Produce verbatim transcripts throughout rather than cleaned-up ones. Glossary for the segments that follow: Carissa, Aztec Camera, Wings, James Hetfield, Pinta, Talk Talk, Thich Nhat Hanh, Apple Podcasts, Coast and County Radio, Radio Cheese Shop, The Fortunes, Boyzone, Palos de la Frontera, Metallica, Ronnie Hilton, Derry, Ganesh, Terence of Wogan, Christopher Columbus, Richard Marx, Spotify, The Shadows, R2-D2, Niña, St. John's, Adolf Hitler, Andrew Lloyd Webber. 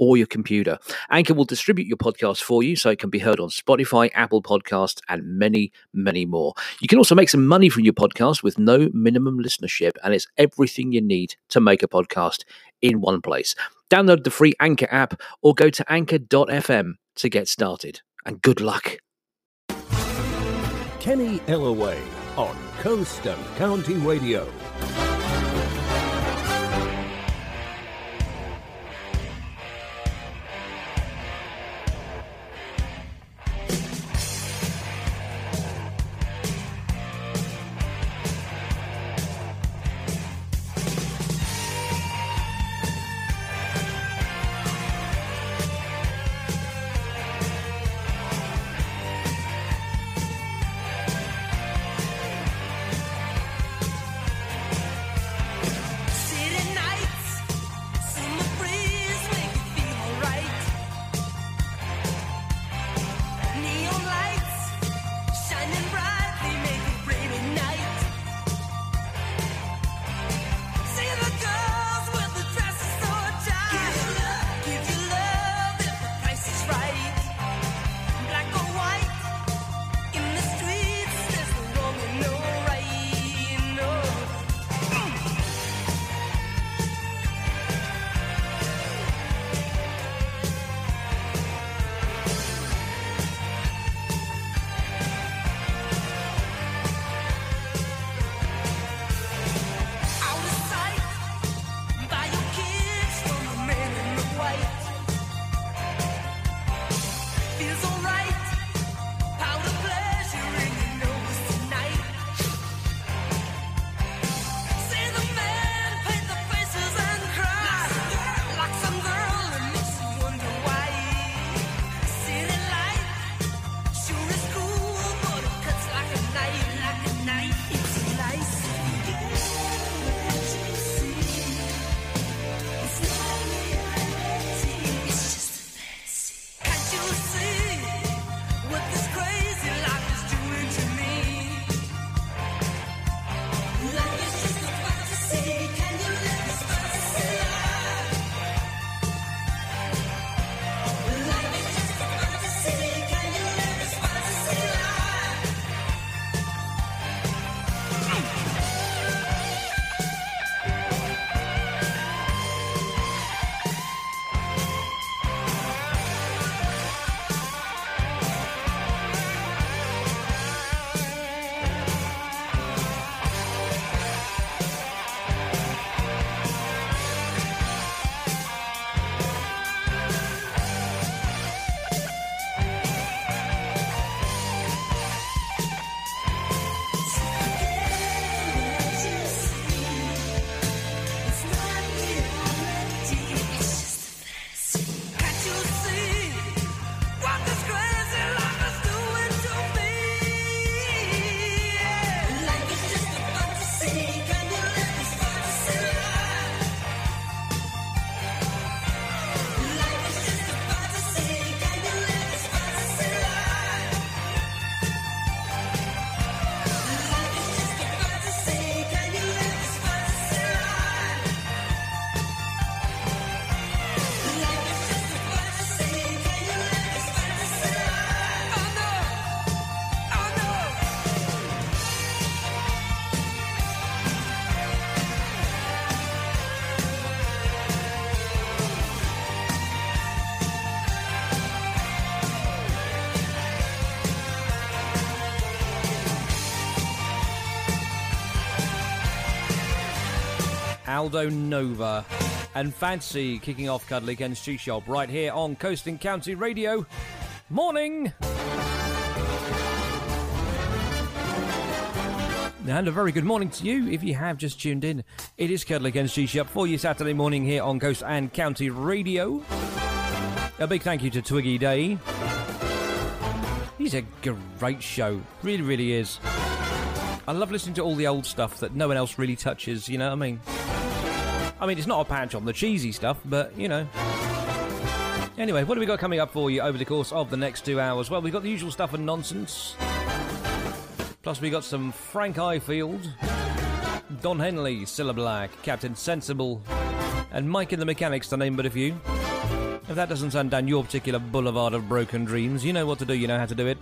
or your computer. Anchor will distribute your podcast for you so it can be heard on Spotify, Apple Podcasts, and many, many more. You can also make some money from your podcast with no minimum listenership, and it's everything you need to make a podcast in one place. Download the free Anchor app or go to anchor dot f m to get started. And good luck. Kenny Illaway on Coast and County Radio. Aldo Nova and Fancy kicking off Cuddly Ken's Cheese Shop right here on Coast and County Radio. Morning! And a very good morning to you if you have just tuned in. It is Cuddly Ken's Cheese Shop for you Saturday morning here on Coast and County Radio. A big thank you to Twiggy Day. He's a great show. Really, really is. I love listening to all the old stuff that no one else really touches, you know what I mean? I mean, it's not a patch on the cheesy stuff, but, you know. Anyway, what have we got coming up for you over the course of the next two hours? Well, we've got the usual stuff and nonsense. Plus, we got some Frank Ifield, Don Henley, Cilla Black, Captain Sensible, and Mike and the Mechanics, to name but a few. If that doesn't sound down your particular boulevard of broken dreams, you know what to do, you know how to do it.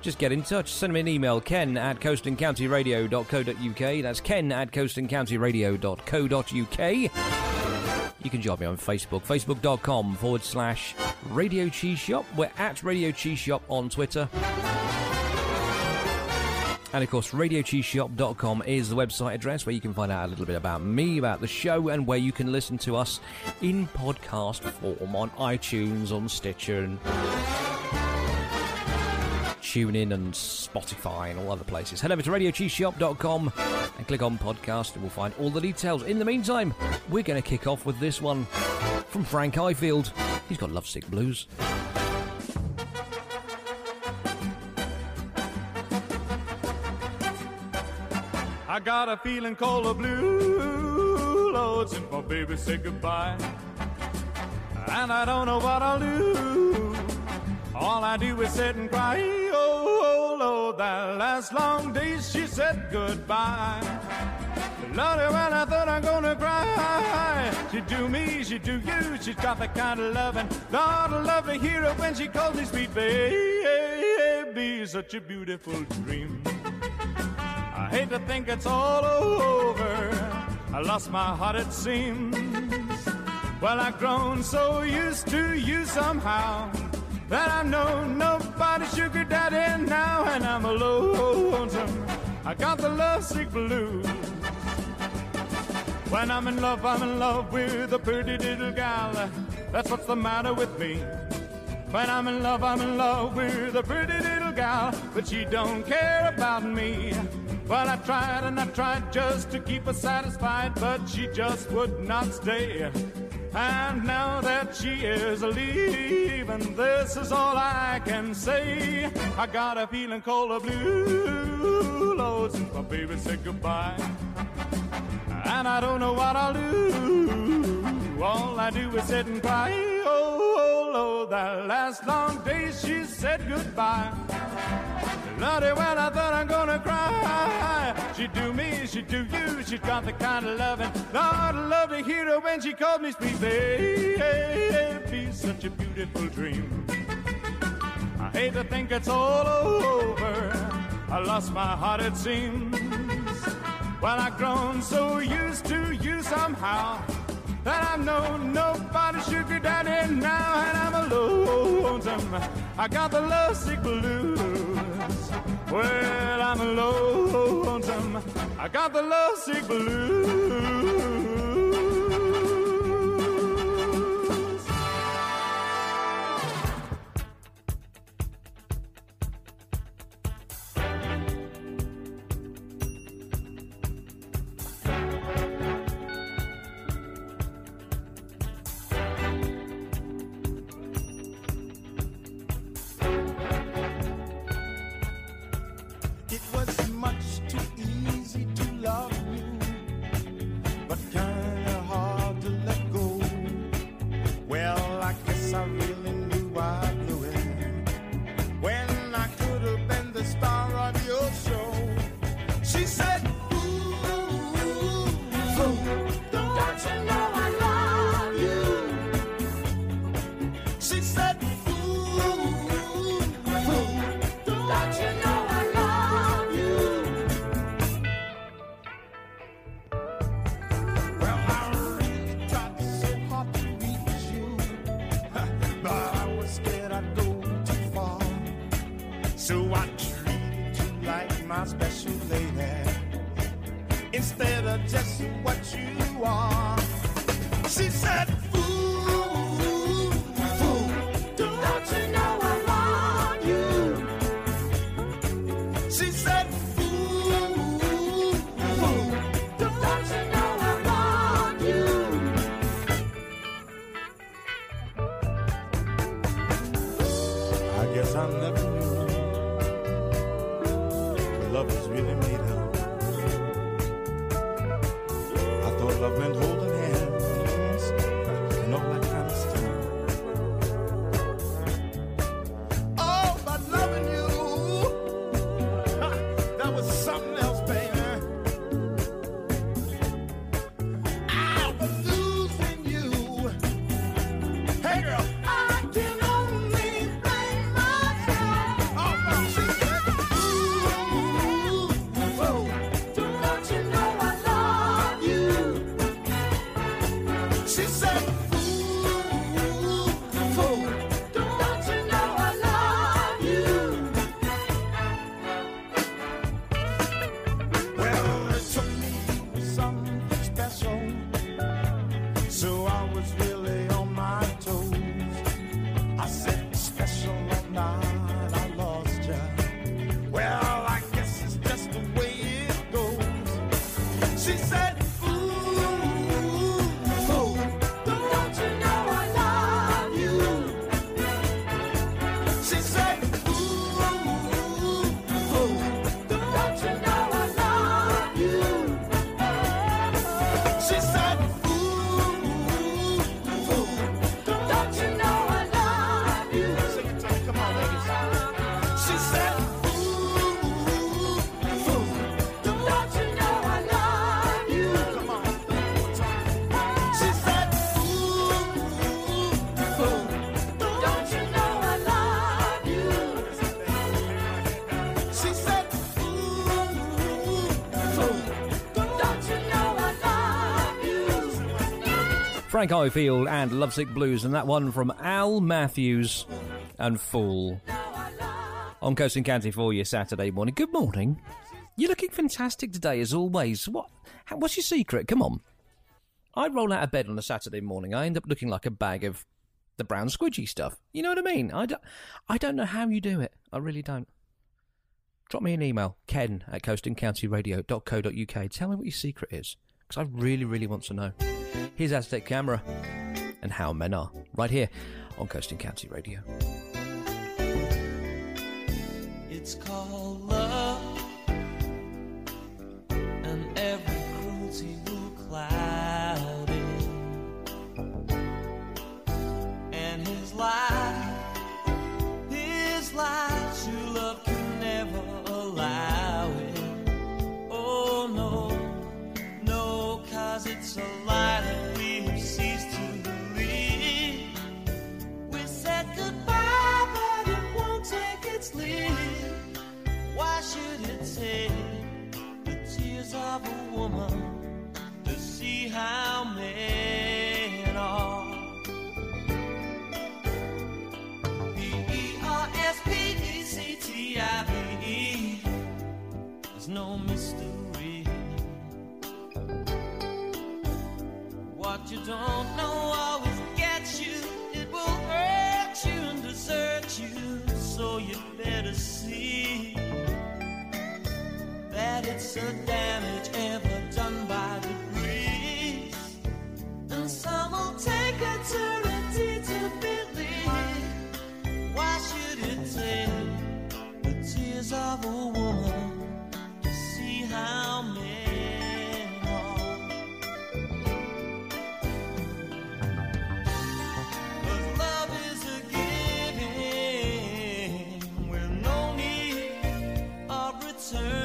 Just get in touch, send me an email, ken at coast and county radio dot co dot uk. That's ken at coast and county radio dot co dot uk. You can join me on Facebook, facebook.com forward slash Radio Cheese Shop. We're at Radio Cheese Shop on Twitter. And of course, radio cheese shop dot com is the website address where you can find out a little bit about me, about the show, and where you can listen to us in podcast form on iTunes, on Stitcher, and TuneIn and Spotify and all other places. Head over to radio cheese shop dot com and click on podcast and we'll find all the details. In the meantime, we're going to kick off with this one from Frank Ifield. He's got Lovesick Blues. I got a feeling cold or blue, Lord, since my baby said goodbye. And I don't know what I'll do. All I do is sit and cry. Oh, oh Lord, that last long day she said goodbye. Lordy, when I thought I'm gonna cry, she do me, she do you, she's got that kind of loving. Lord, I love to hear her when she calls me sweet baby. Such a beautiful dream. I hate to think it's all over. I lost my heart, it seems. Well, I've grown so used to you somehow that I know nobody's sugar daddy now, and I'm alone. I got the lovesick blues. When I'm in love, I'm in love with a pretty little gal. That's what's the matter with me. When I'm in love, I'm in love with a pretty little gal, but she don't care about me. Well, I tried and I tried just to keep her satisfied, but she just would not stay. And now that she is leaving, this is all I can say. I got a feeling cold or blue, Lord, since my baby said goodbye. And I don't know what I'll do. All I do is sit and cry. Oh, oh Lord, that last long day she said goodbye. Lordy, when I thought I'm gonna cry, she do me, she do you, she's got the kind of loving. Lord, I love to hear her when she calls me sweet baby. Such a beautiful dream. I hate to think it's all over. I lost my heart, it seems. Well, I've grown so used to you somehow that I've known nobody's sugar daddy now, and I'm alone. I got the lovesick blues. Well, I'm alone. I got the lovesick blues. Love is really made up. I thought love meant holding hands. She said, fool, fool, don't you know I love you? Well, it took me something special, so I was really on my toes. I said, special or not, I lost you. Well, I guess it's just the way it goes. She said, Frank Ifield and Lovesick Blues, and that one from Al Matthews and Fool. On Coast and County for you Saturday morning. Good morning. You're looking fantastic today, as always. What? How, what's your secret? Come on. I roll out of bed on a Saturday morning. I end up looking like a bag of the brown squidgy stuff. You know what I mean? I don't, I don't know how you do it. I really don't. Drop me an email, ken at coast and county radio dot co dot uk. Tell me what your secret is, because I really, really want to know. Here's Aztec Camera and How Men Are, right here on Coast and County Radio. It's called love, and every cruelty will cloud it. And his life, his life, true love can never allow it. Oh no, no, cause it's a lie that we have ceased to believe. We said goodbye, but it won't take its leave. Why should it take the tears of a woman to see how men are? P E R S P E C T I V E. There's no mystery. What you don't know always gets you. It will hurt you and desert you. So you better see that it's a damage ever done by degrees. And some will take eternity to believe. Why should it take the tears of a woman to see how many? Turn.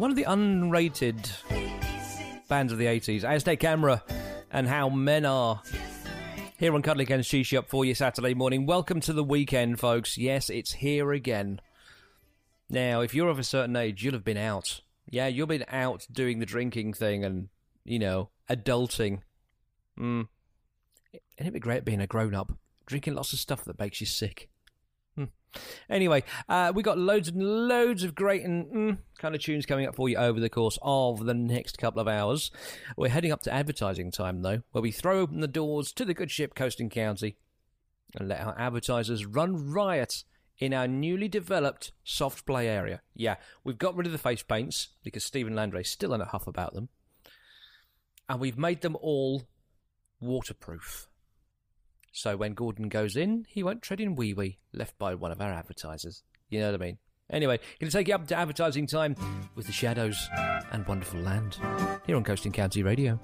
one of the unrated bands of the eighties, Aztec Camera and How Men Are, here on Cuddly Ken's Cheese Shop for your Saturday morning. Welcome to the weekend, folks. Yes, it's here again. Now, if you're of a certain age, you'll have been out. Yeah, you'll have been out doing the drinking thing and, you know, adulting. Mm. It'd be great being a grown-up, drinking lots of stuff that makes you sick. Anyway, uh, we got loads and loads of great and mm, kind of tunes coming up for you over the course of the next couple of hours. We're heading up to advertising time, though, where we throw open the doors to the good ship Coast and County and let our advertisers run riot in our newly developed soft play area. Yeah, we've got rid of the face paints because Stephen Landray's still in a huff about them. And we've made them all waterproof. So when Gordon goes in, he won't tread in wee-wee left by one of our advertisers. You know what I mean? Anyway, going to take you up to advertising time with The Shadows and Wonderful Land here on Coast and County Radio.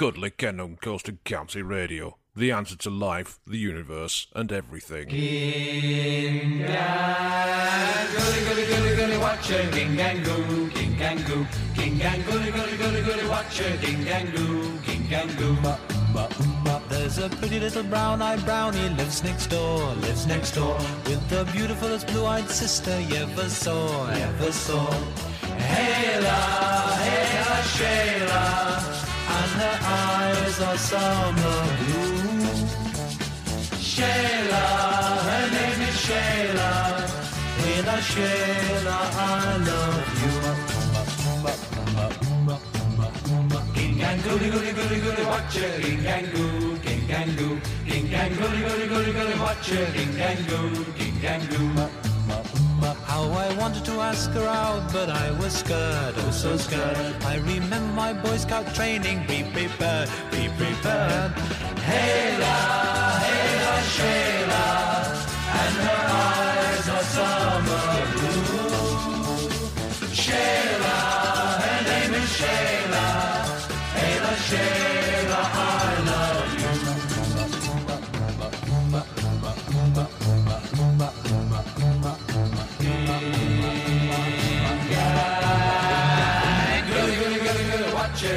Cuddly Ken on Coast and County Radio. The answer to life, the universe, and everything. King and Gully, Gully, Gully, Gully, watcher, King and Goo, King and Goo, King and Gully, Gully, Gully, Gully, watcher, King and Goo, King and Goo, Umba, Umba, Umba. There's a pretty little brown-eyed brownie lives next door, lives next door, with the beautifulest blue-eyed sister you ever saw, ever saw. Hela, Hela, Shayla. And her eyes are summer blue. Shayla, her name is Shayla. Hela, Shayla, I love you. King and Goody, Goody, Goody, Goody, watch it. King and Goo, King and Goo. King and Goody, Goody, Goody, Goody, watch it. King and Goo, King and Goo. How I wanted to ask her out, but I was scared, oh so scared. I remember my Boy Scout training, be prepared, be prepared. Hela, Hela, Shayla, and her eyes are summer blue. Shayla, her name is Shayla, Hela, Shayla, I love you.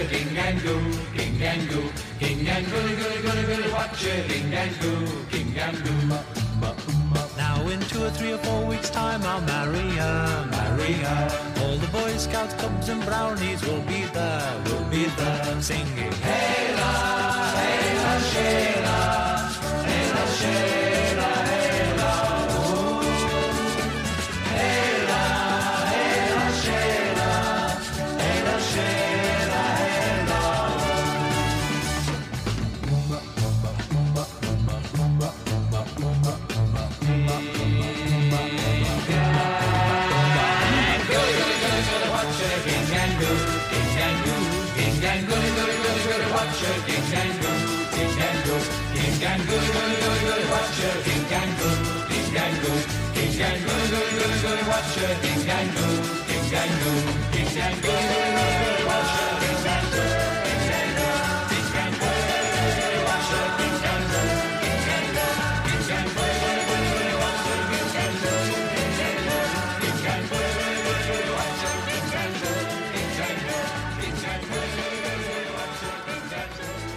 King and Goo, King and Goo, King and Goody, Goody, Goody, Goody, watch it. King and Goo, King and Goo. Now in two or three or four weeks' time I'll marry her, marry her. All the Boy Scouts, Cubs and Brownies will be there, will be there, singing. Hela, Hela, Shayla, Hela, Shayla, Hela, oh. Hela, Hela, Shayla, Hela, Shayla. goo goo goo goo, watch a ding dang goo, ding dang goo, ding dang goo goo goo, watch a ding dang goo, ding dang goo, ding dang goo goo goo, watch a ding dang goo, ding dang goo, ding dang goo goo goo, watch a ding dang goo, ding dang goo, ding dang goo goo goo, watch a ding dang goo, ding dang goo, ding dang goo goo goo, watch a ding dang goo, ding dang goo, ding dang goo.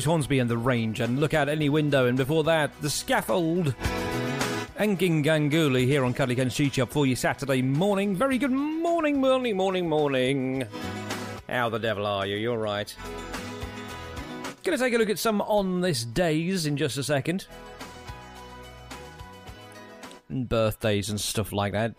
Bruce Hornsby and The Range, and Look Out Any Window, and before that, The Scaffold and Gingangooli here on Cuddly Ken's Cheat Shop for you Saturday morning. Very good morning, morning, morning, morning. How the devil are you? You're right. Going to take a look at some on this days in just a second. And birthdays and stuff like that.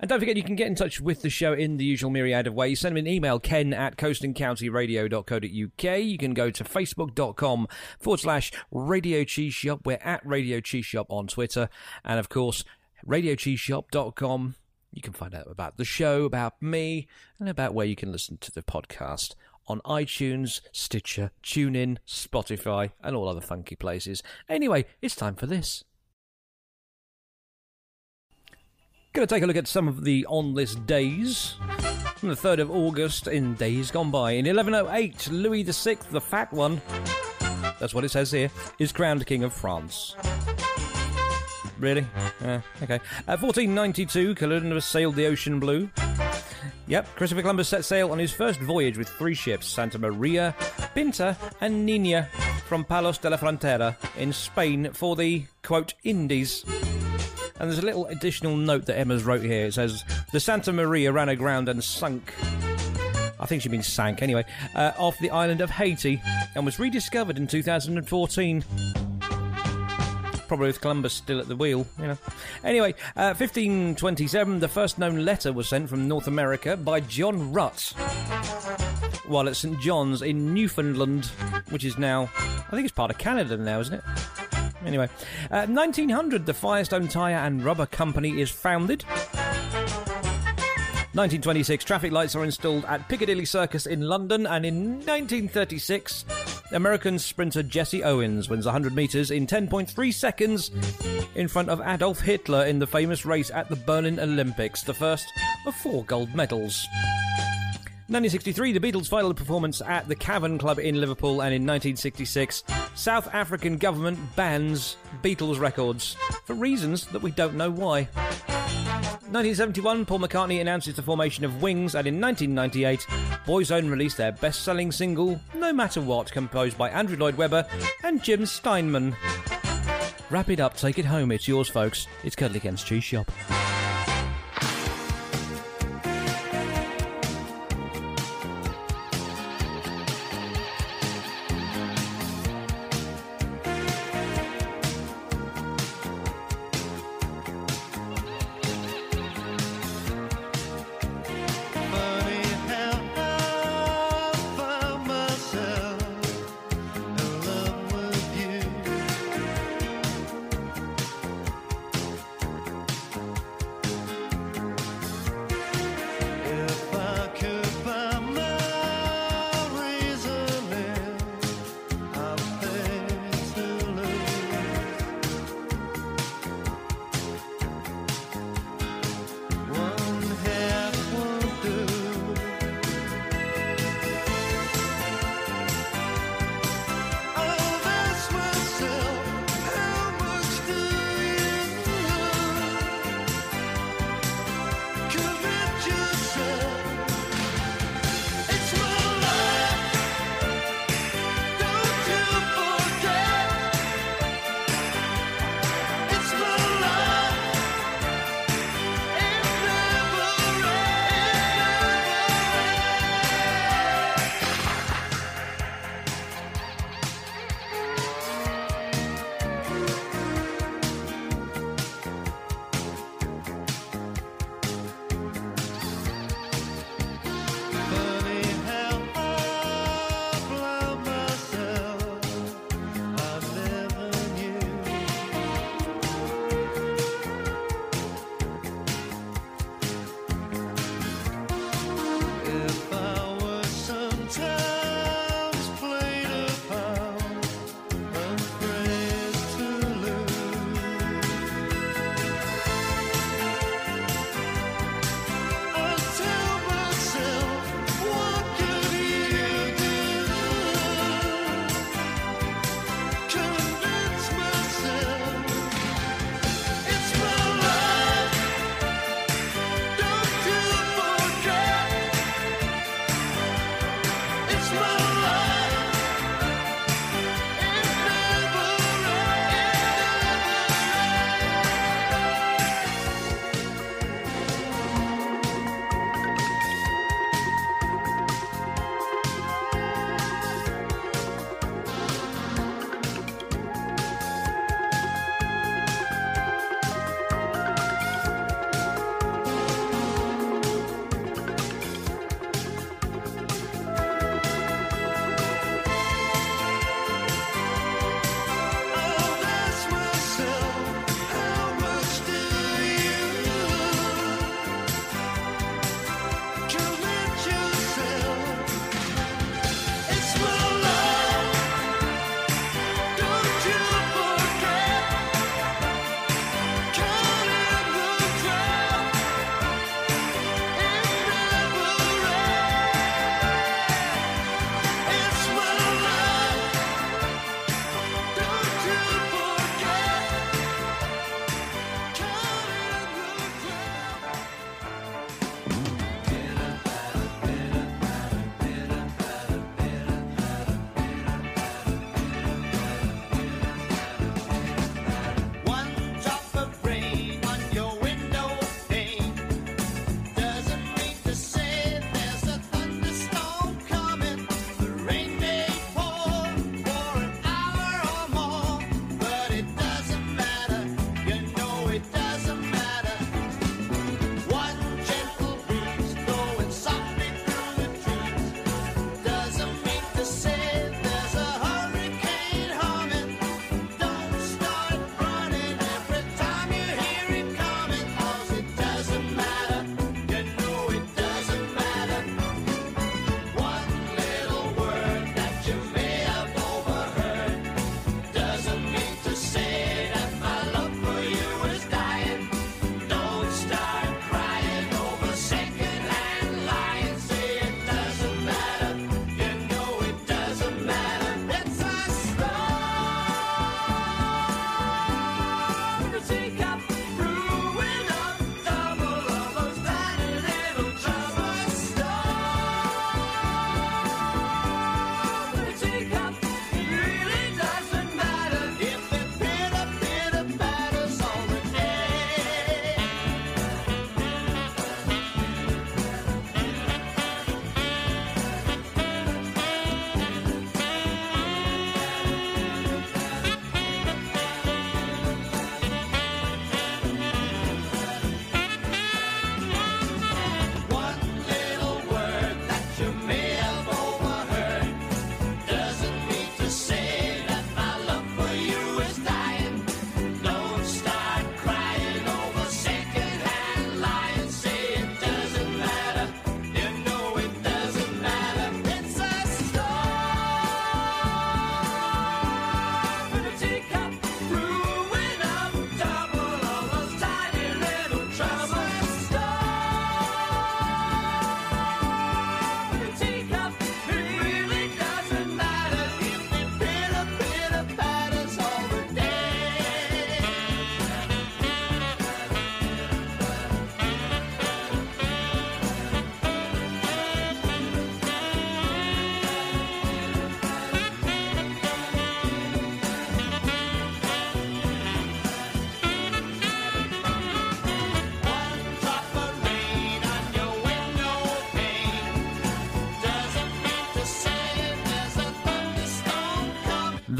And don't forget, you can get in touch with the show in the usual myriad of ways. Send me an email, ken at coast and county radio dot co dot uk. You can go to facebook.com forward slash Radio Cheese Shop. We're at Radio Cheese Shop on Twitter. And, of course, radio cheese shop dot com. You can find out about the show, about me, and about where you can listen to the podcast on iTunes, Stitcher, TuneIn, Spotify, and all other funky places. Anyway, it's time for this. Going to take a look at some of the on this days from the third of August in days gone by. In eleven oh eight, Louis the sixth, the fat one, that's what it says here, is crowned King of France. Really? Yeah, okay. At fourteen ninety-two, Columbus sailed the ocean blue. Yep, Christopher Columbus set sail on his first voyage with three ships, Santa Maria, Pinta and Niña, from Palos de la Frontera in Spain for the, quote, Indies. And there's a little additional note that Emma's wrote here. It says, the Santa Maria ran aground and sunk. I think she means sank, anyway. Uh, off the island of Haiti, and was rediscovered in two thousand fourteen. Probably with Columbus still at the wheel, you know. Anyway, uh, fifteen twenty-seven, the first known letter was sent from North America by John Rutt. While at Saint John's in Newfoundland, which is now, I think it's part of Canada now, isn't it? Anyway, uh, nineteen hundred, the Firestone Tyre and Rubber Company is founded. nineteen twenty-six, traffic lights are installed at Piccadilly Circus in London. And in nineteen thirty-six, American sprinter Jesse Owens wins one hundred metres in ten point three seconds in front of Adolf Hitler in the famous race at the Berlin Olympics, the first of four gold medals. nineteen sixty-three, the Beatles' final performance at the Cavern Club in Liverpool, and in nineteen sixty-six, South African government bans Beatles records for reasons that we don't know why. nineteen seventy-one, Paul McCartney announces the formation of Wings, and in nineteen ninety-eight, Boyzone released their best-selling single, No Matter What, composed by Andrew Lloyd Webber and Jim Steinman. Wrap it up, take it home, it's yours, folks. It's Cuddly Ken's Cheese Shop.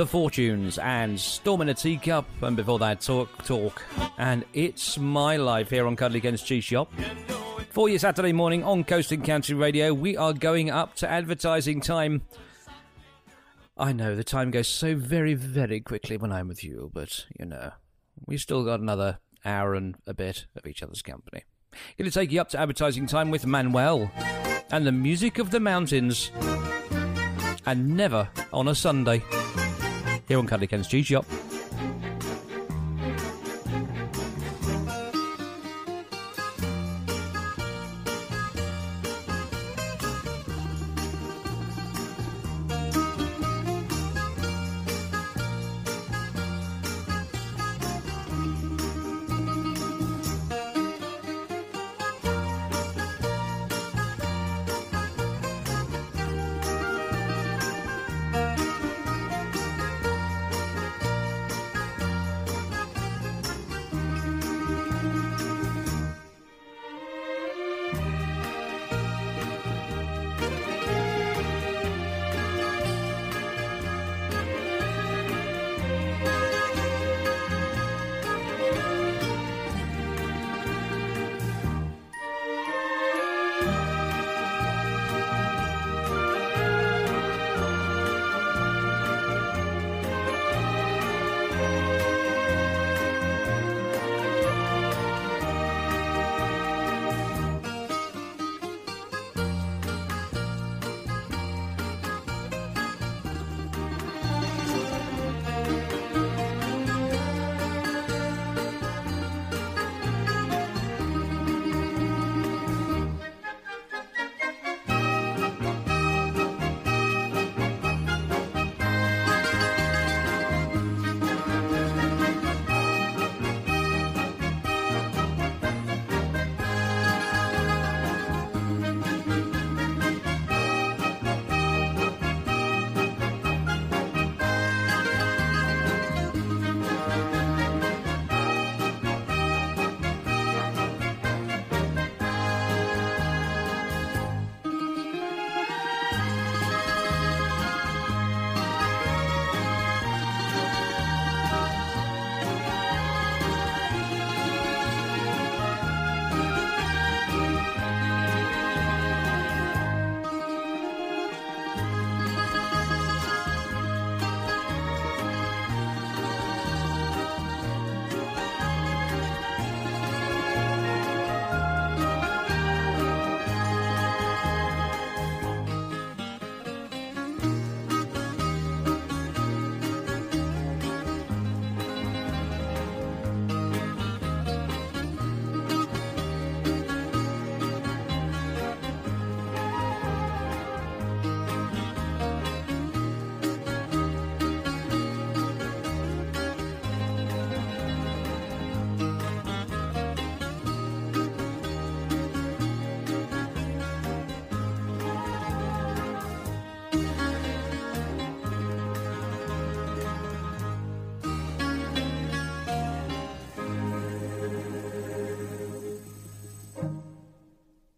The Fortunes and Storm in a Teacup, and before that, Talk Talk and It's My Life here on Cuddly Ken's Cheese Shop. For you Saturday morning on Coast and County Radio, we are going up to advertising time. I know, the time goes so very, very quickly when I'm with you, but, you know, we've still got another hour and a bit of each other's company. Going to take you up to advertising time with Manuel and the music of the mountains, and Never on a Sunday, here on Cuddly Ken's Cheese Shop.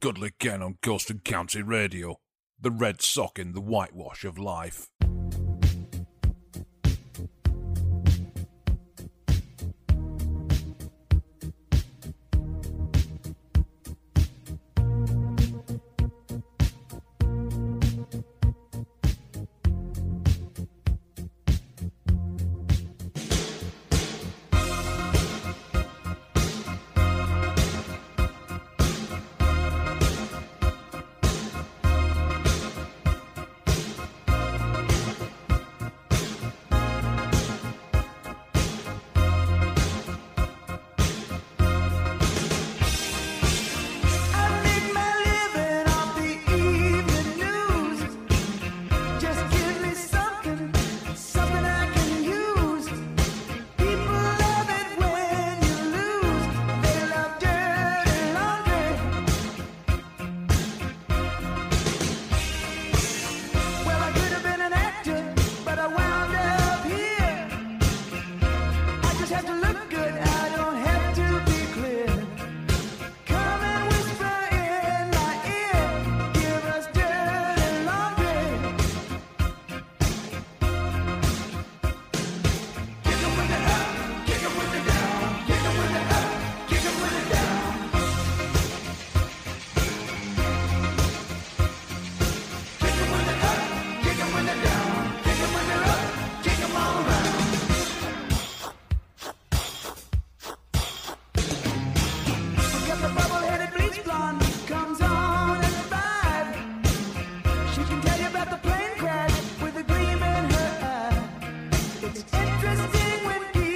Cuddly Ken on Coast and County Radio, the red sock in the whitewash of life. John's.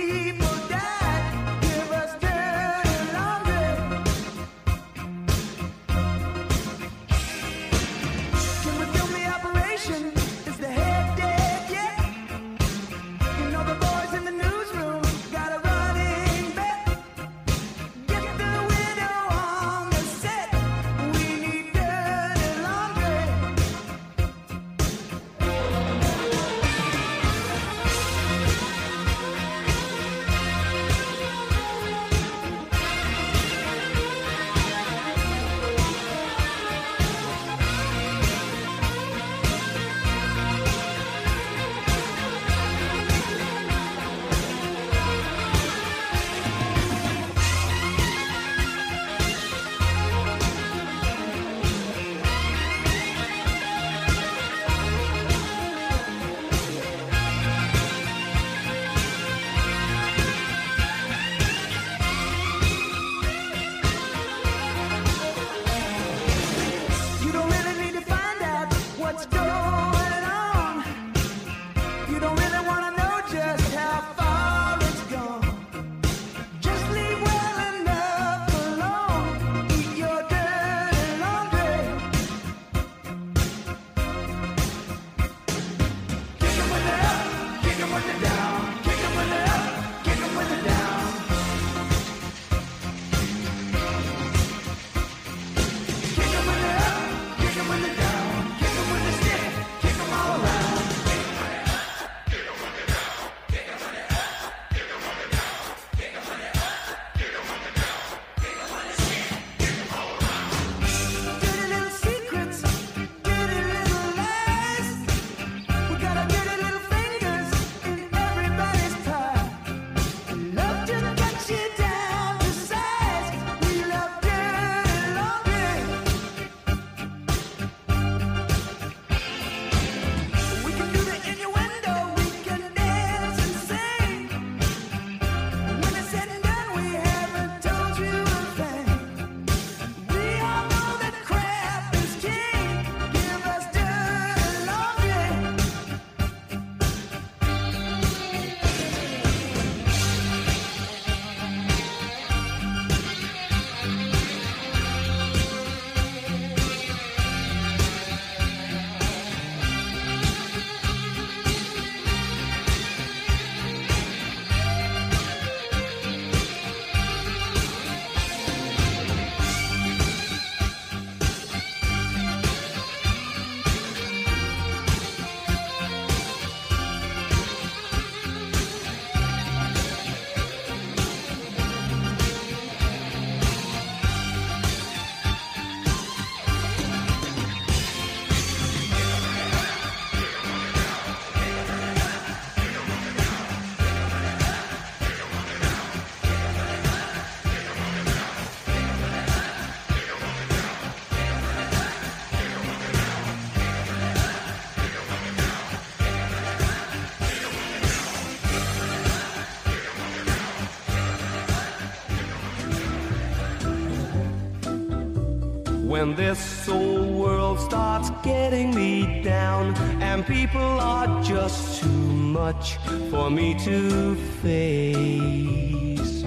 When this old world starts getting me down, and people are just too much for me to face,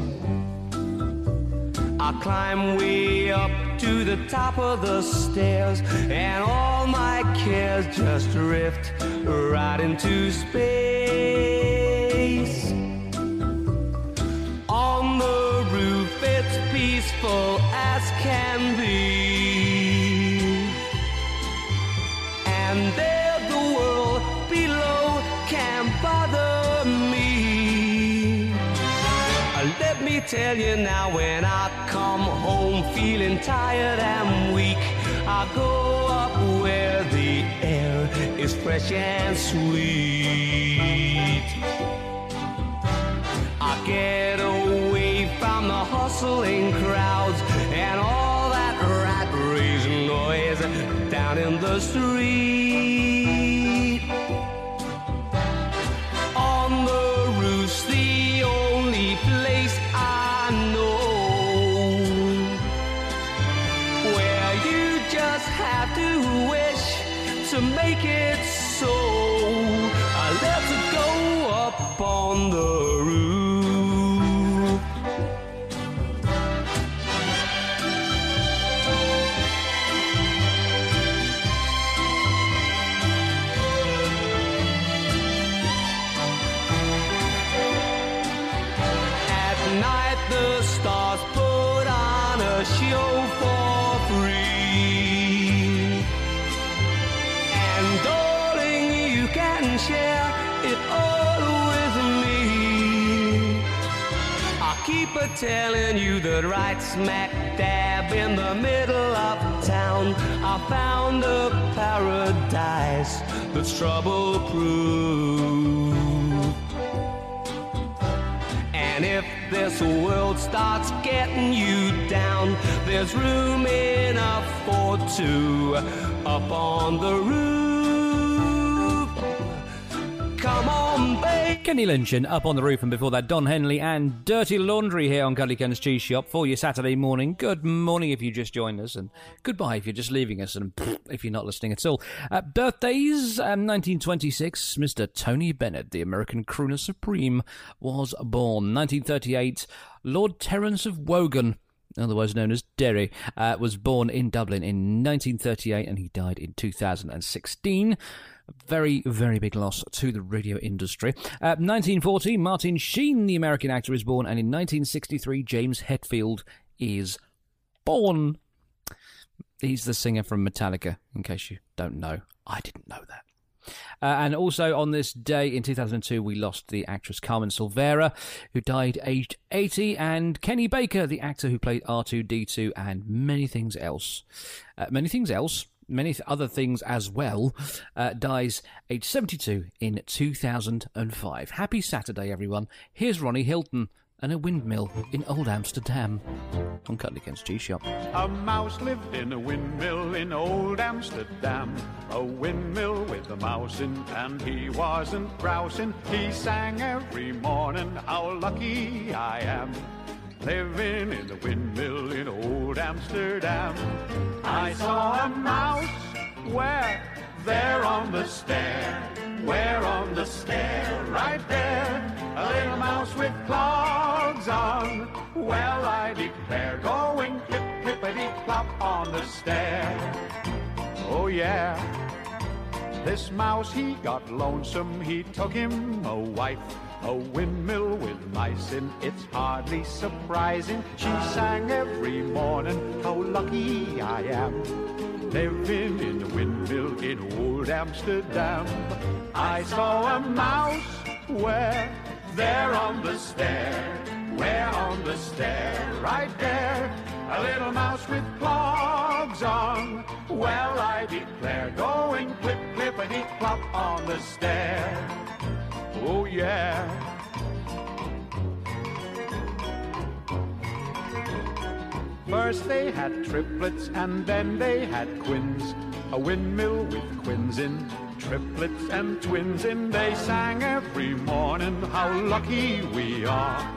I climb way up to the top of the stairs, and all my cares just drift right into space. On the roof it's peaceful as can be, and there the world below can't bother me. Let me tell you now, when I come home feeling tired and weak, I go up where the air is fresh and sweet. I get away from the hustling crowds and all that rat race noise down in the street. Ratio for free. And darling, you can share it all with me. I keep a telling you that right smack dab in the middle of town, I found a paradise that's trouble-proof. And if this world starts getting you down, there's room enough for two up on the roof. Come on, babe. Kenny Lynch in Up on the Roof, and before that, Don Henley and Dirty Laundry here on Cuddly Ken's Cheese Shop for your Saturday morning. Good morning if you just joined us, and goodbye if you're just leaving us, and if you're not listening at all. Uh, birthdays, um, nineteen twenty-six, Mister Tony Bennett, the American crooner supreme, was born. nineteen thirty-eight, Lord Terence of Wogan, otherwise known as Derry, uh, was born in Dublin in nineteen thirty-eight, and he died in two thousand sixteen. Very, very big loss to the radio industry. Uh, nineteen forty, Martin Sheen, the American actor, is born, and in nineteen sixty-three, James Hetfield is born. He's the singer from Metallica, in case you don't know. I didn't know that. Uh, and also on this day in two thousand two, we lost the actress Carmen Silvera, who died aged eighty, and Kenny Baker, the actor who played R two D two, and many things else. Uh, many things else. Many th- other things as well, uh, dies aged seventy-two in two thousand five. Happy Saturday, everyone. Here's Ronnie Hilton and a windmill in Old Amsterdam on Cuddly Ken's Cheese Shop. A mouse lived in a windmill in Old Amsterdam, a windmill with a mouse in, and he wasn't grousing. He sang every morning, how lucky I am, living in the windmill in Old Amsterdam. I saw a mouse, where? There on the stair, where on the stair, right there. A little mouse with clogs on, well I declare, going clip, clippity-clop on the stair. Oh yeah. This mouse, he got lonesome, he took him a wife. A windmill with mice in, it's hardly surprising. She sang every morning, how lucky I am, living in the windmill in Old Amsterdam. I saw a mouse, where? There on the stair, where on the stair, right there. A little mouse with clogs on, well I declare, going clip, clippity-clop on the stair. Oh, yeah. First they had triplets and then they had quins. A windmill with quins in, triplets and twins in. They sang every morning, how lucky we are,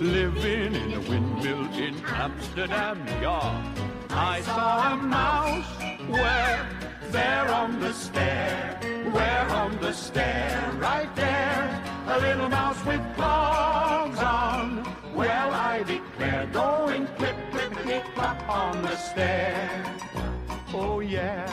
living in a windmill in Amsterdam, yeah. I saw a mouse, where? There on the stair, where on the stair, right there. A little mouse with clogs on, well I declare, going clip, clip, clip, clop on the stair. Oh yeah.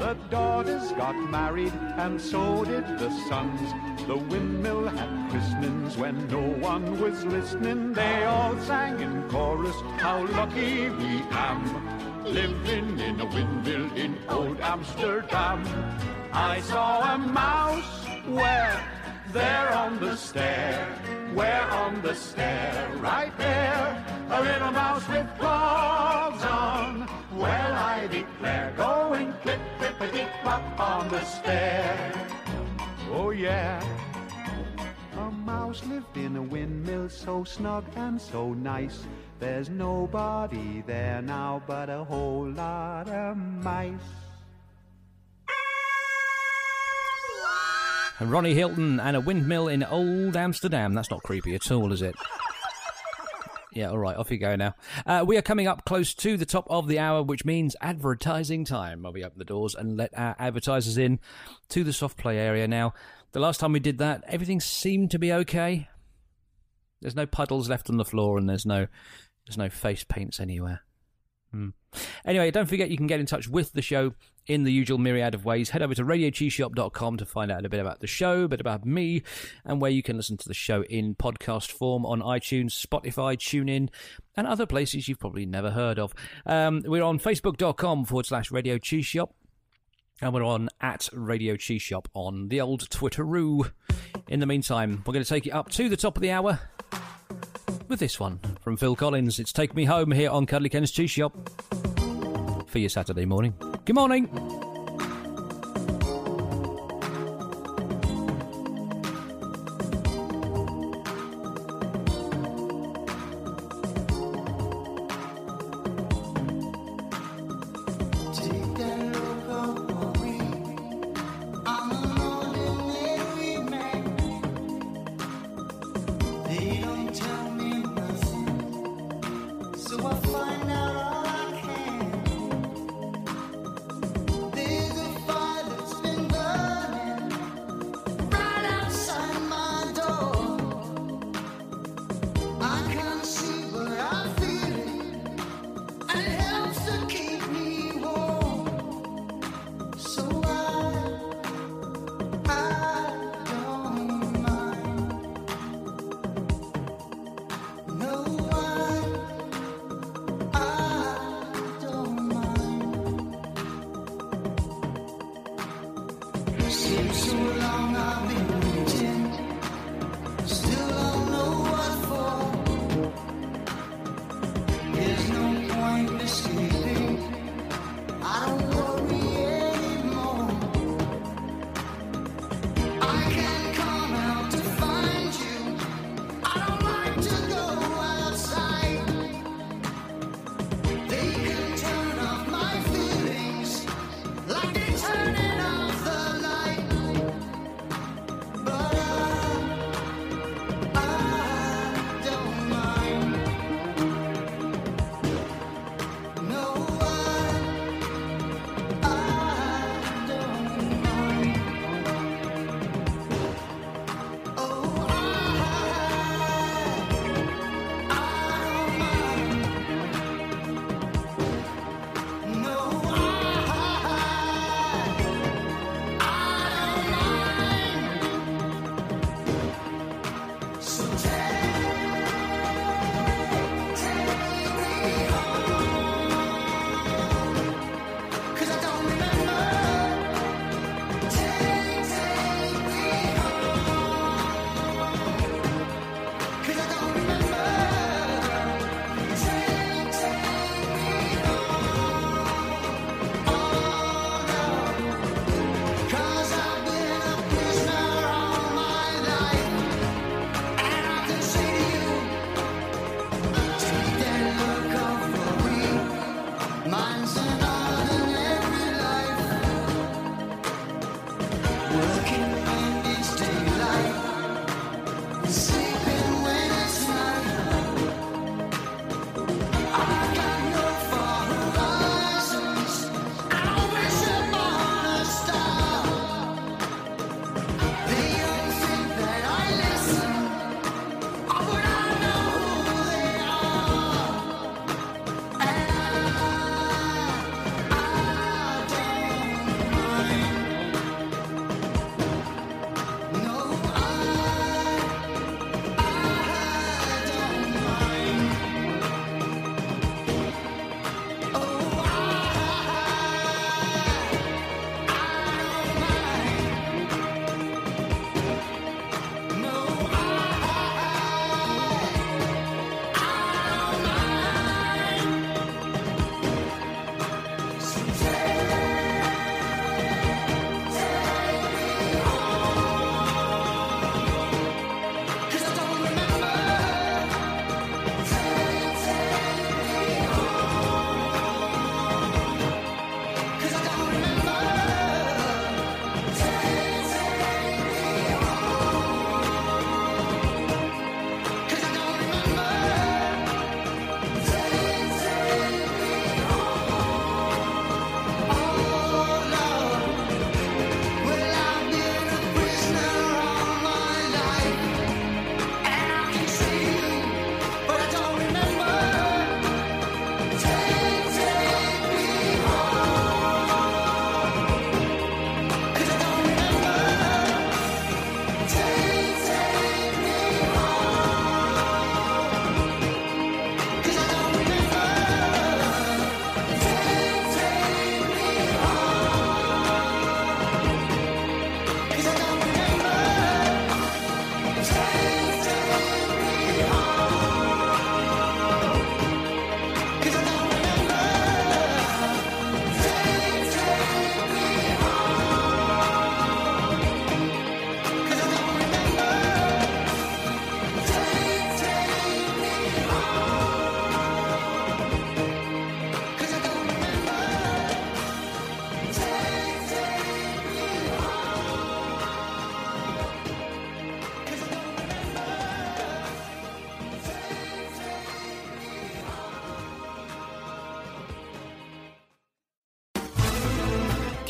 The daughters got married and so did the sons. The windmill had christenings when no one was listening. They all sang in chorus, how lucky we am, living in a windmill in Old Amsterdam. I saw a mouse, where? There on the stair, where on the stair, right there. A little mouse with gloves on, well I declare, going clip, clippity-clop on the stair. Oh yeah. A mouse lived in a windmill, so snug and so nice. There's nobody there now but a whole lot of mice. And Ronnie Hilton and a windmill in Old Amsterdam. That's not creepy at all, is it? Yeah, all right, off you go now. Uh, we are coming up close to the top of the hour, which means advertising time. I'll be open the doors and let our advertisers in to the soft play area now. The last time we did that, everything seemed to be okay. There's no puddles left on the floor and there's no, there's no face paints anywhere. Mm. Anyway, don't forget you can get in touch with the show in the usual myriad of ways. Head over to radio cheese shop dot com to find out a bit about the show, a bit about me, and where you can listen to the show in podcast form on iTunes, Spotify, TuneIn, and other places you've probably never heard of. Um, we're on facebook.com forward slash Radio Cheese Shop, and we're on at Radio Cheese Shop on the old Twitteroo. In the meantime, we're going to take it up to the top of the hour with this one from Phil Collins. It's Take Me Home here on Cuddly Ken's Cheese Shop for your Saturday morning. Good morning.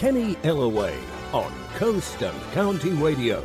Kenny Illaway on Coast and County Radio.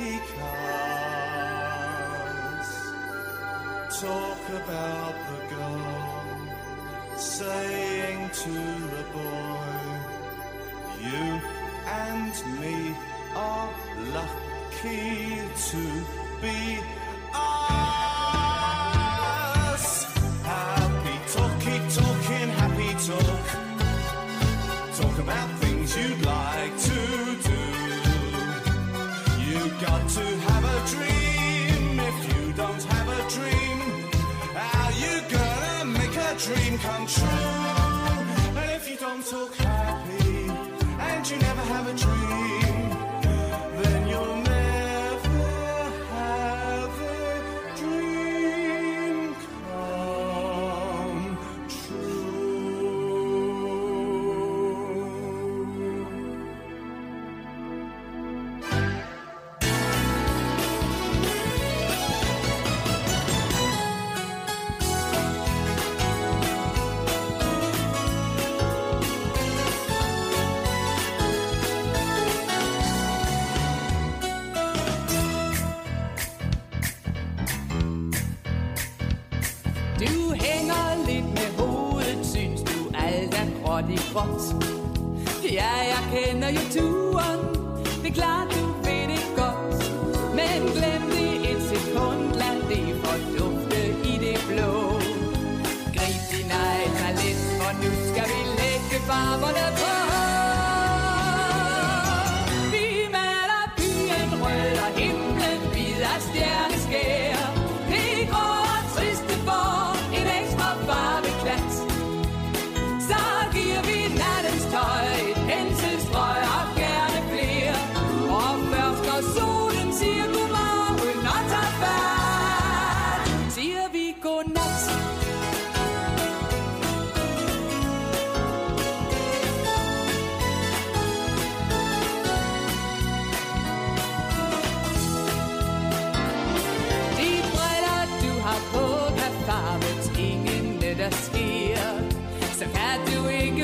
Ikke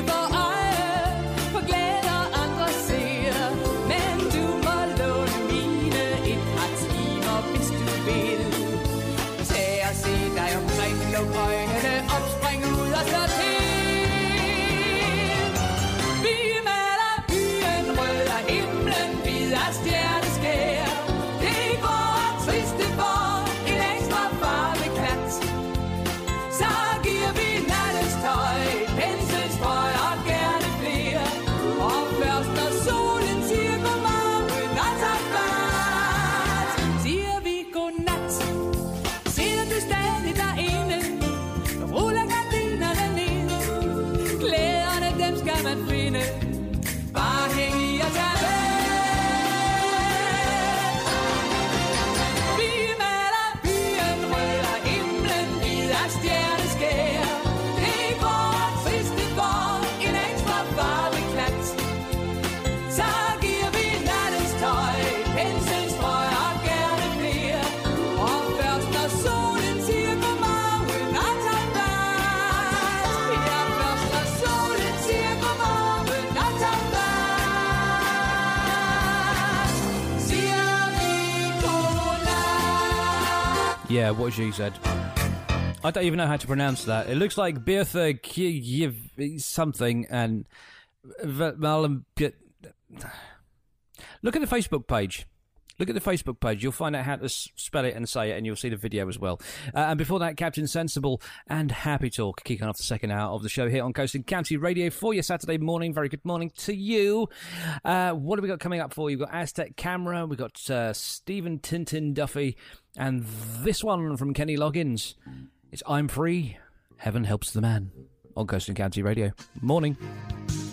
for øje, for glæder andre ser. Men du må Yeah, what she said. I don't even know how to pronounce that. It looks like Bertha Kiev something and... Look at the Facebook page. Look at the Facebook page. You'll find out how to spell it and say it, and you'll see the video as well. Uh, and before that, Captain Sensible and Happy Talk, kicking off the second hour of the show here on Coast and County Radio for your Saturday morning. Very good morning to you. Uh, what have we got coming up for you? We've got Aztec Camera. We've got uh, Stephen Tintin Duffy. And this one from Kenny Loggins. It's I'm Free, Heaven Helps the Man on Coast and County Radio. Morning. Yeah.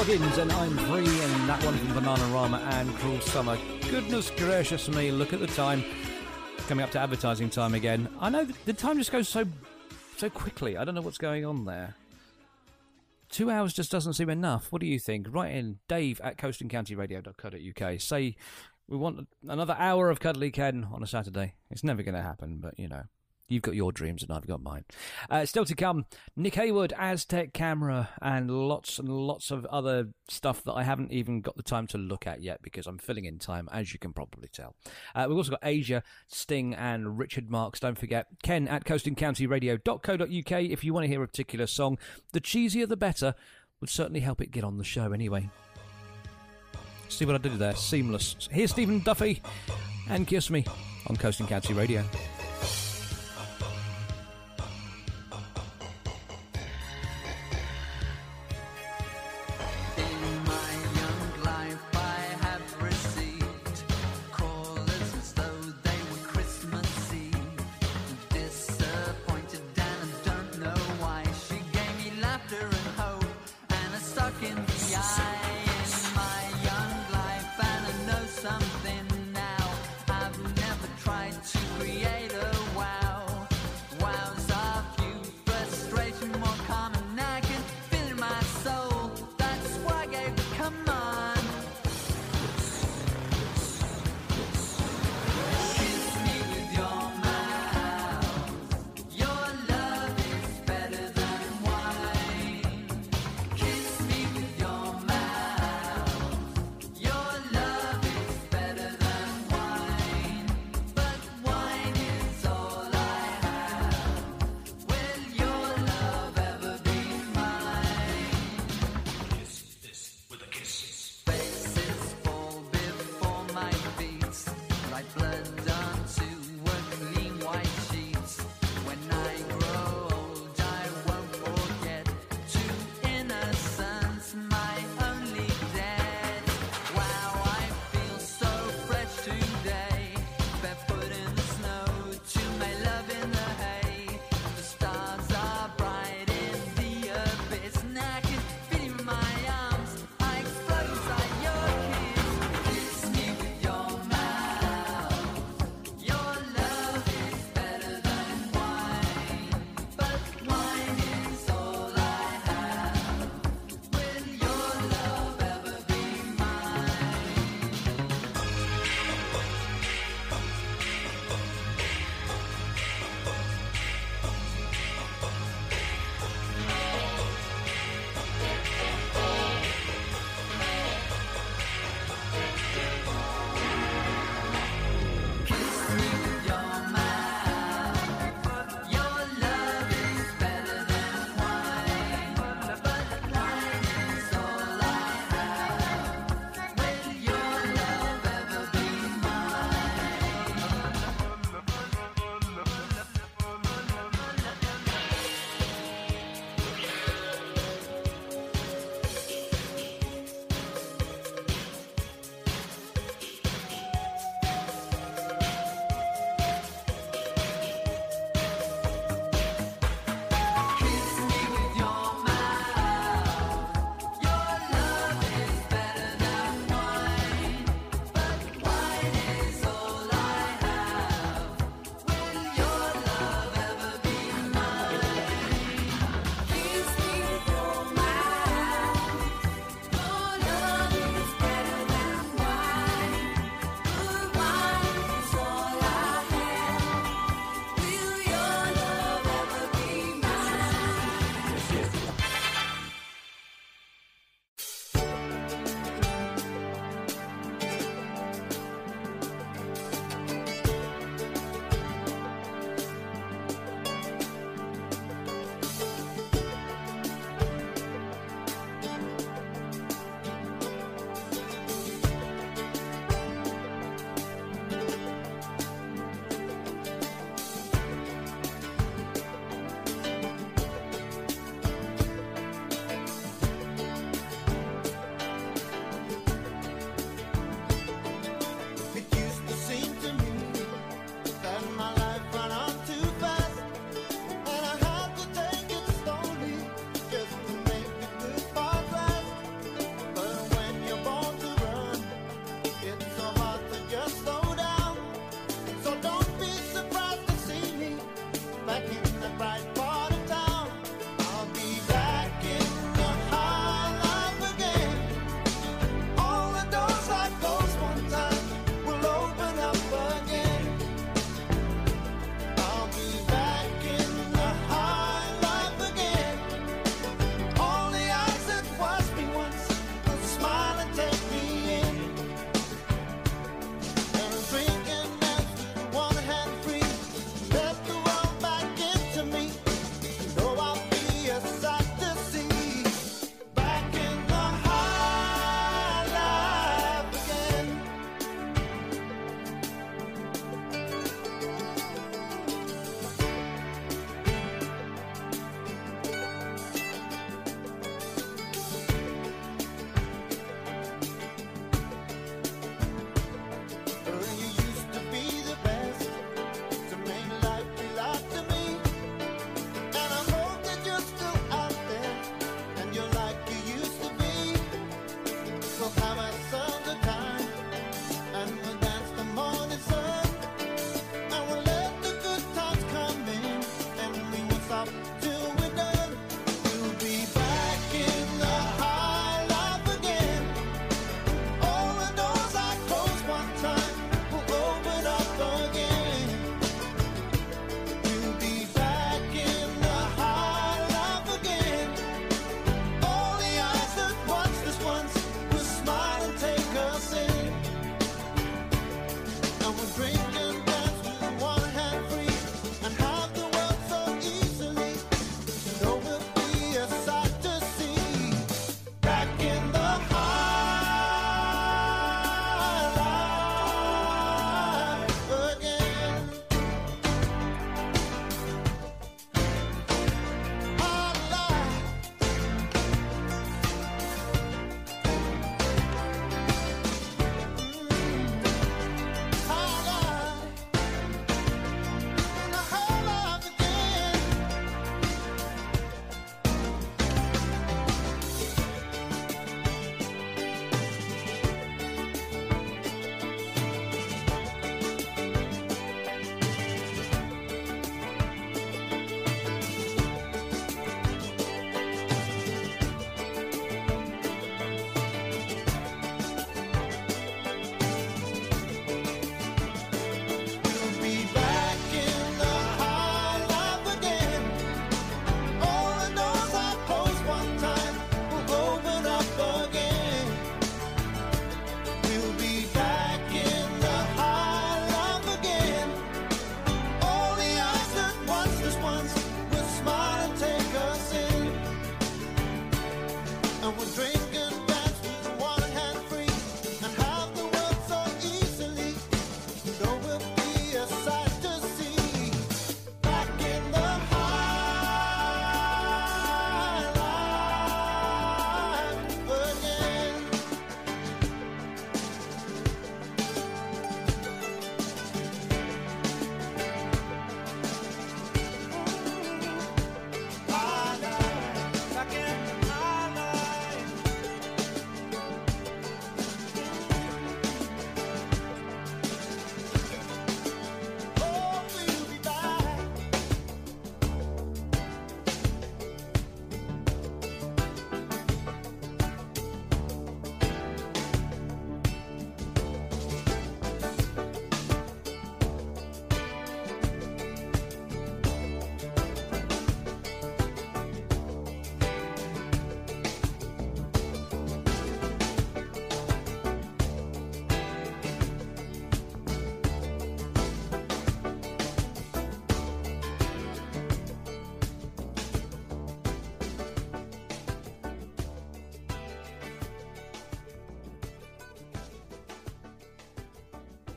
Goggins and I'm Free, and that one from Bananarama and Cruel Summer. Goodness gracious me, look at the time. Coming up to advertising time again. I know the time just goes so so quickly. I don't know what's going on there. Two hours just doesn't seem enough. What do you think? Write in Dave at coast and county radio dot co dot uk. Say we want another hour of Cuddly Ken on a Saturday. It's never going to happen, but you know. You've got your dreams and I've got mine. Uh, still to come, Nick Heyward, Aztec Camera, and lots and lots of other stuff that I haven't even got the time to look at yet because I'm filling in time, as you can probably tell. Uh, we've also got Asia, Sting, and Richard Marks. Don't forget, Ken at coast and county radio dot co dot uk. If you want to hear a particular song, the cheesier the better. Would certainly help it get on the show anyway. See what I did there? Seamless. Here's Stephen Duffy and Kiss Me on Coast and County Radio. Something now I've never tried to create.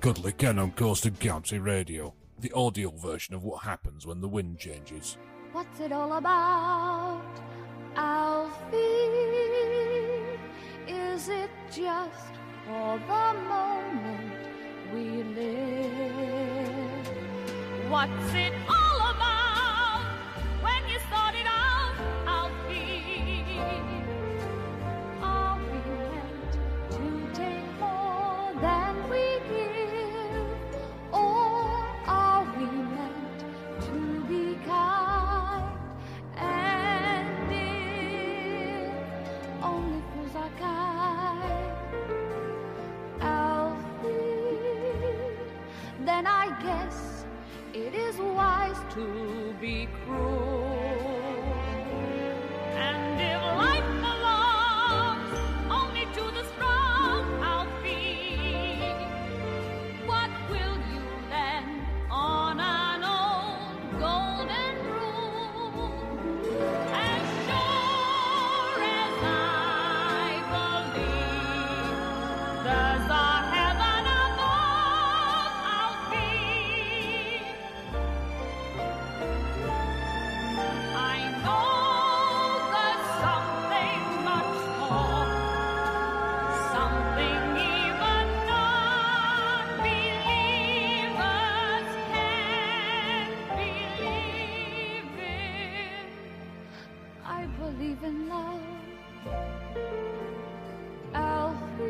Cuddly Ken on Coast and County Radio, the audio version of what happens when the wind changes. What's it all about, Alfie? Is it just for the moment we live? What's it all about when you sort it out, Alfie? Are we meant to take more than we give? Or are we meant to be kind and dear? Only fools are kind, Alfie. Then I guess it is wise to be cruel. And if life belongs only to the strong, Alfie, what will you then on an old golden rule? As sure as I believe there's a heaven above, Alfie, I believe in love, Alfie.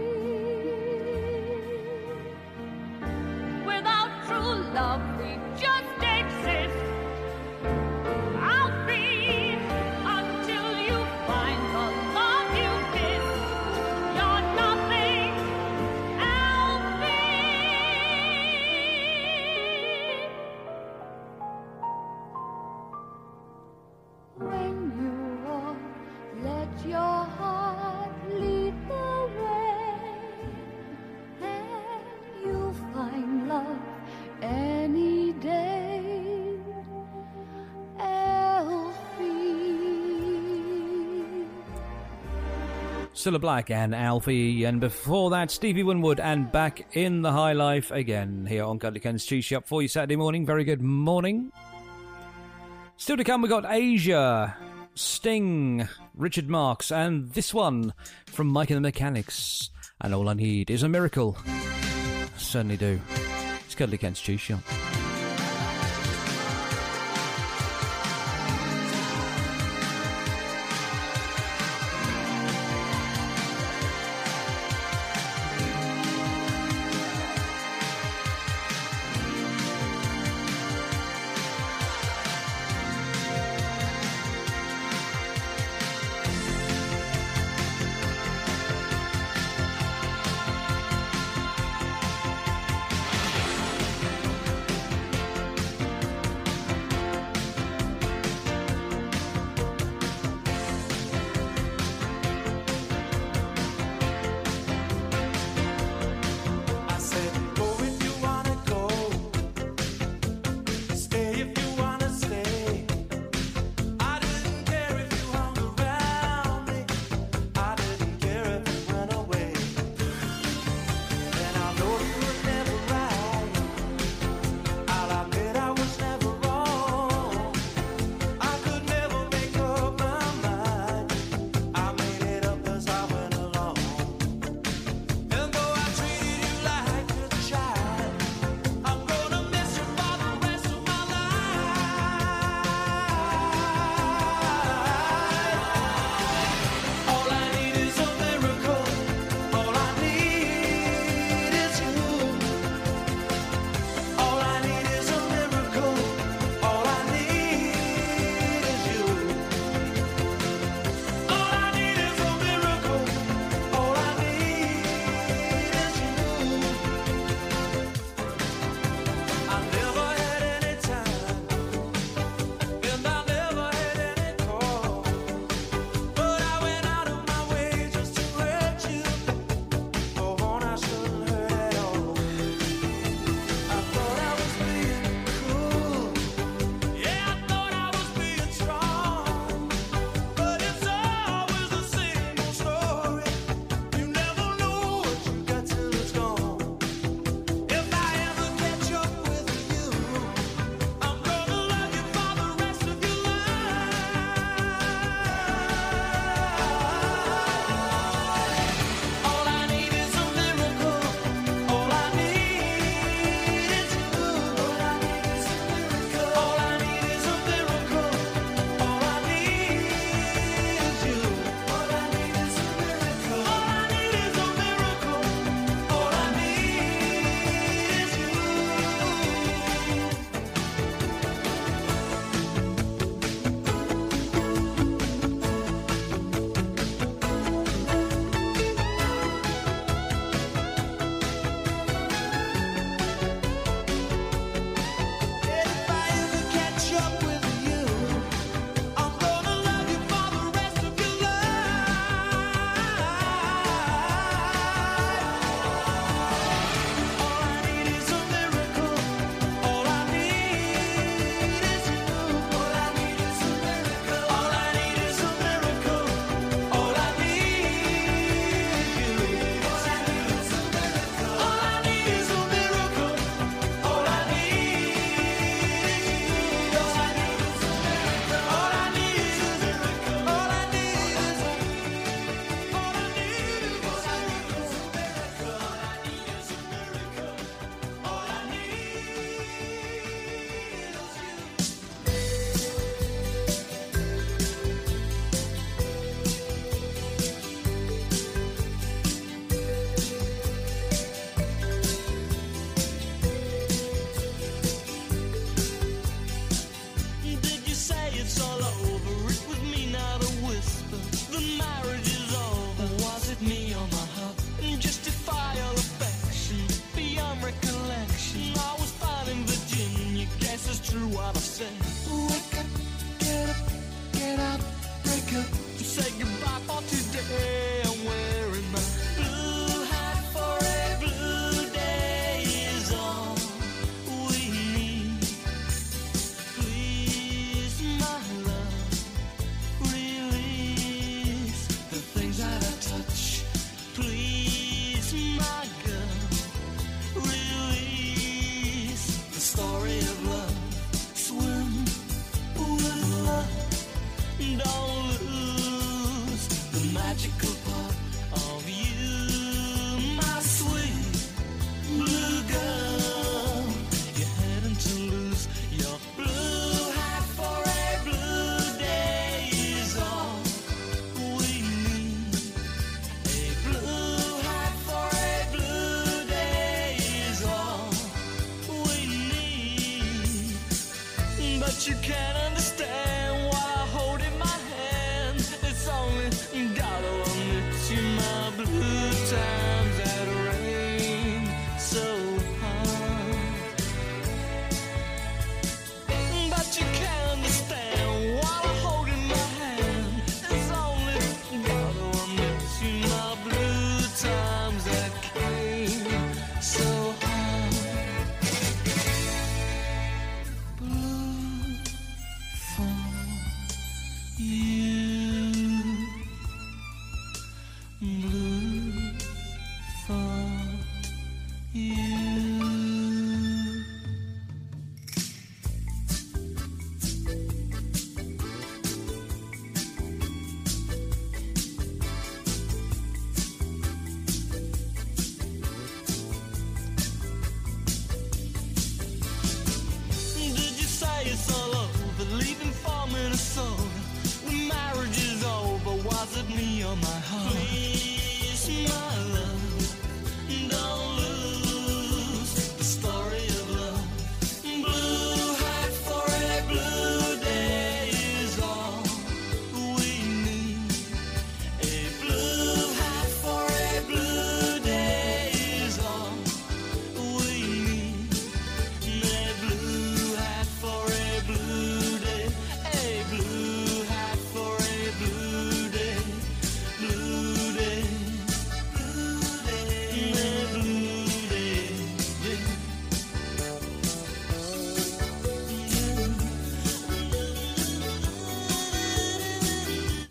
Without true love, we just exist, Alfie, until you find the love you miss. You're nothing, Alfie. When you walk, let your heart lead the way, and you'll find love any day, Alfie. Cilla Black and Alfie, and before that, Stevie Winwood and Back in the High Life again here on Cuddly Ken's Cheese Shop for you Saturday morning. Very good morning. Still to come, we got Asia, Sting, Richard Marx, and this one from Mike and the Mechanics. And all I need is a miracle. I certainly do. It's Cuddly Ken's Cheese Shop. what I say. Wake up, get up, get up, break up, and say goodbye for today. I'm wearing my blue hat for a blue day is all we need. Please, my love, release the things that I touch. Please, my girl, release the story of love. Don't lose the magical part of you, my sweet blue girl. You're heading to lose your blue hat for a blue day is all we need. A blue hat for a blue day is all we need. But you can't understand.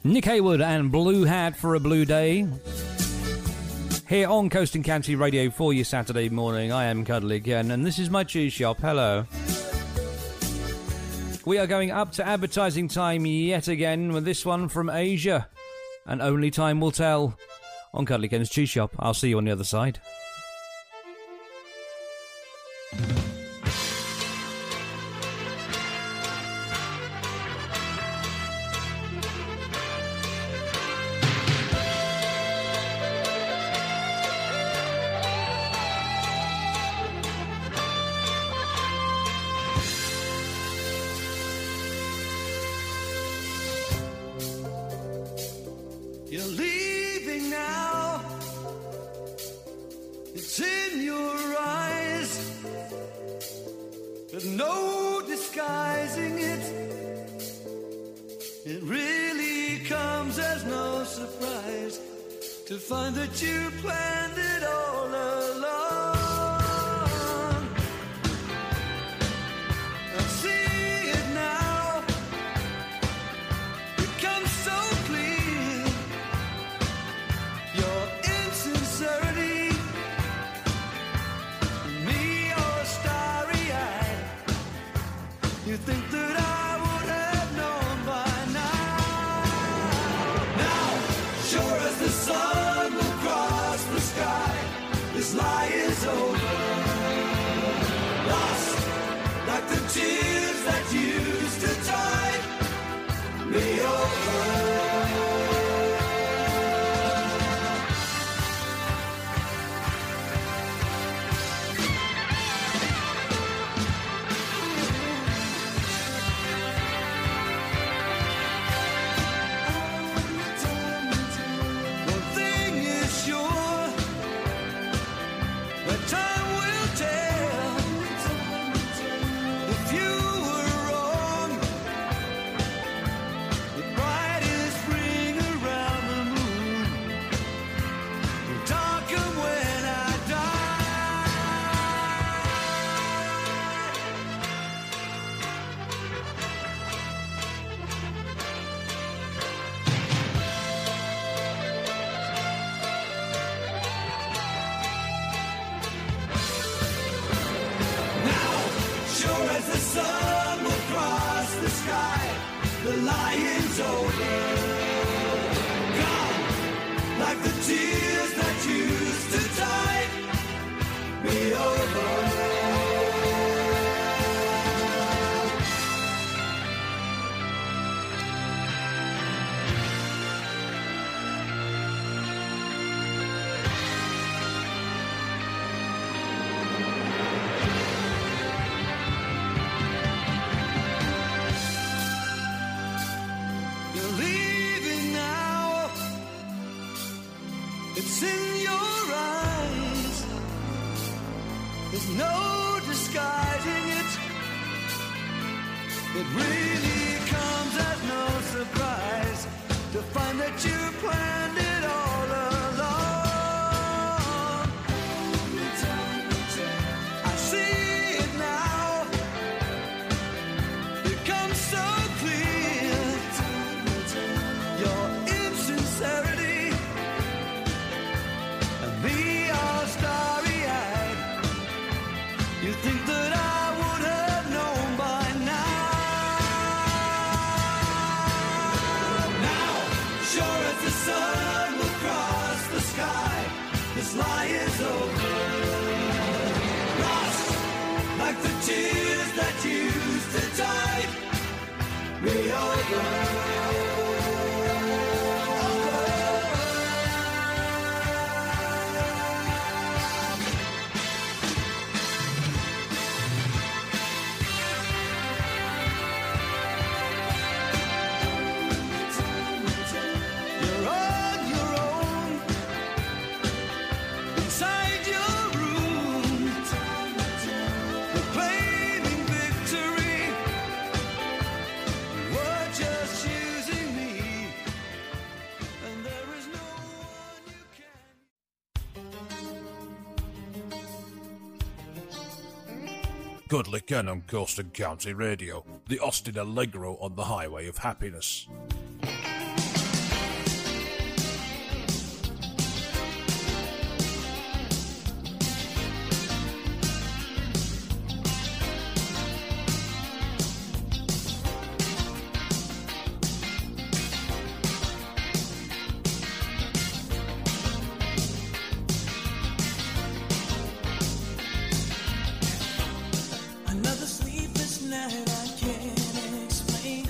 Nick Heyward and Blue Hat for a Blue Day. Here on Coast and County Radio for you Saturday morning. I am Cuddly Ken, and this is my cheese shop. Hello. We are going up to advertising time yet again with this one from Asia. And only time will tell on Cuddly Ken's Cheese Shop. I'll see you on the other side. sun will cross the sky. The lion's over. Gone, like the tears that used to tide me over. No disguising it. It really comes as no surprise to find that you planned it all along. I see it now. It comes so clear. Your insincerity and the all-star. You think that I would have known by now. Now, sure as the sun will cross the sky, this lie is over. Lost, like the tears that used to tide me over. Good Licken on Coast and County Radio, the Austin Allegro on the highway of happiness. Another sleepless night I can't explain.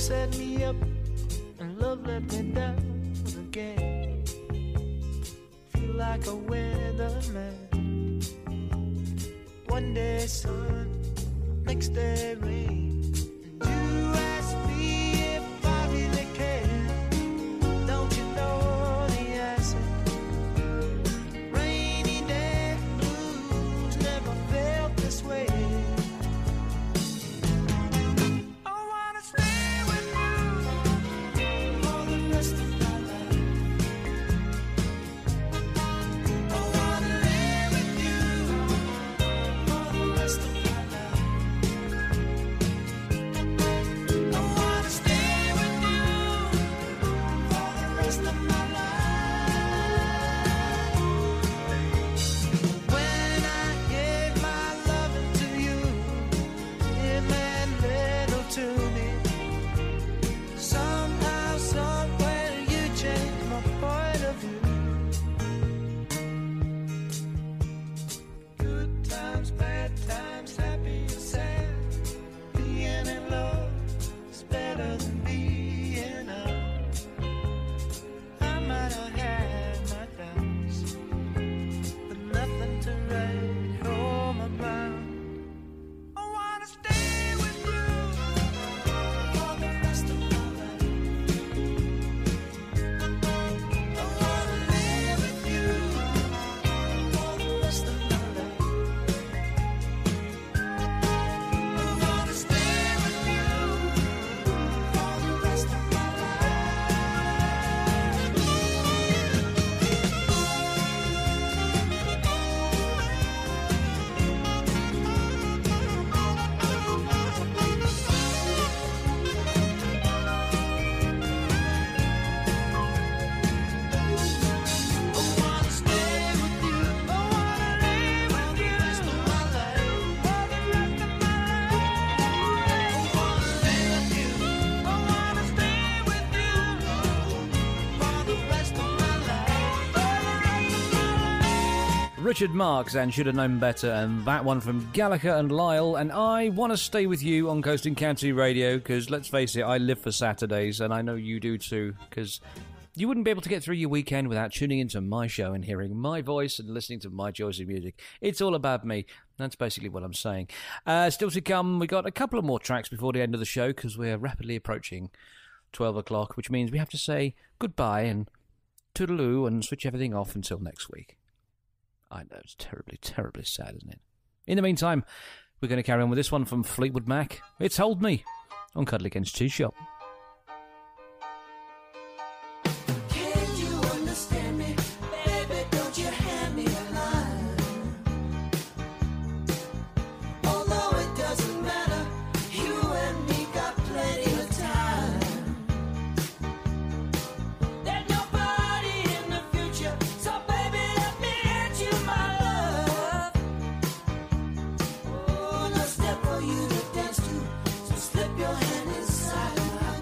set me up and love let me down again. Feel like a weatherman. One day sun, next day rain. Richard Marx and Should Have Known Better, and that one from Gallagher and Lyle. And I want to stay with you on Coast and County Radio because, let's face it, I live for Saturdays, and I know you do too, because you wouldn't be able to get through your weekend without tuning into my show and hearing my voice and listening to my choice of music. It's all about me. That's basically what I'm saying. Uh, still to come, we got a couple of more tracks before the end of the show because we're rapidly approaching twelve o'clock, which means we have to say goodbye and toodaloo and switch everything off until next week. I know, it's terribly, terribly sad, isn't it? In the meantime, we're going to carry on with this one from Fleetwood Mac. It's Hold Me on Cuddligan's Cheese Shop. Your hand inside.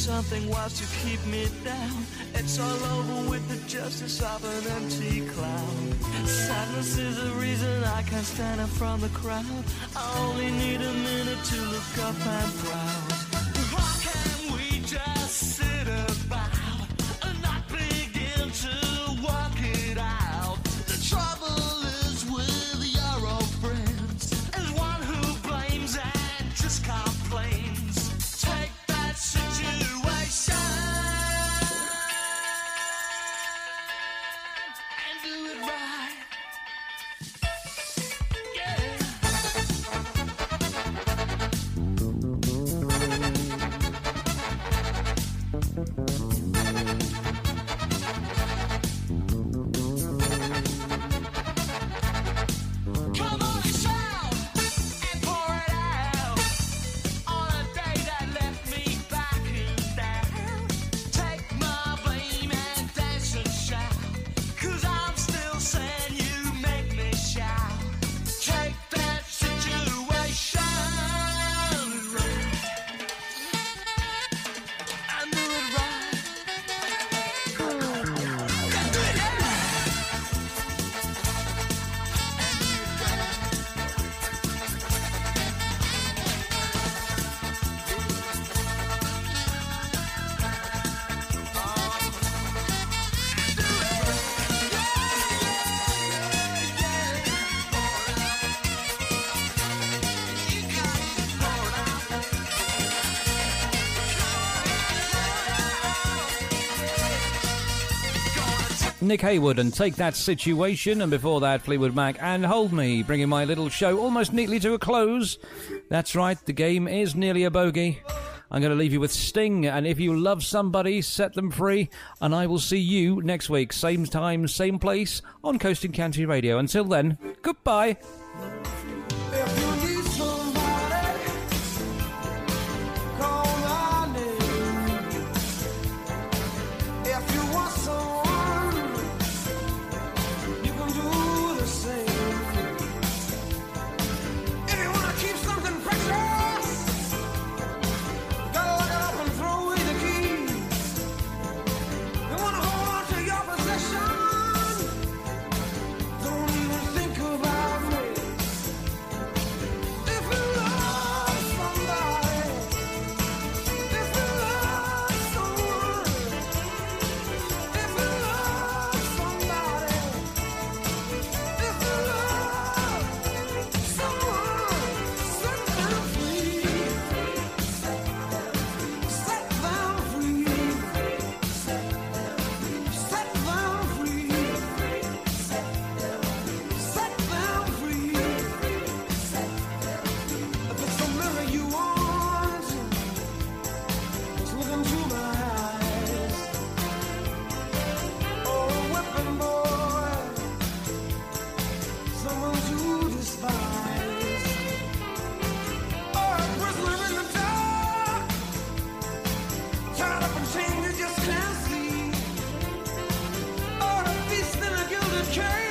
Something was to keep me down. It's all over with the justice of an empty cloud. Sadness is the reason I can't stand up from the crowd. I only need a minute to look up and browse. How can we just sit about and not begin to work it out? The trouble is with your old friends, as one who blames and just complains. Take that situation. Nick Heyward and Take That Situation, and before that Fleetwood Mac and Hold Me, bringing my little show almost neatly to a close. That's right, the game is nearly a bogey. I'm going to leave you with Sting, and if you love somebody, set them free, and I will see you next week, same time, same place, on Coast and County Radio. Until then, goodbye. care.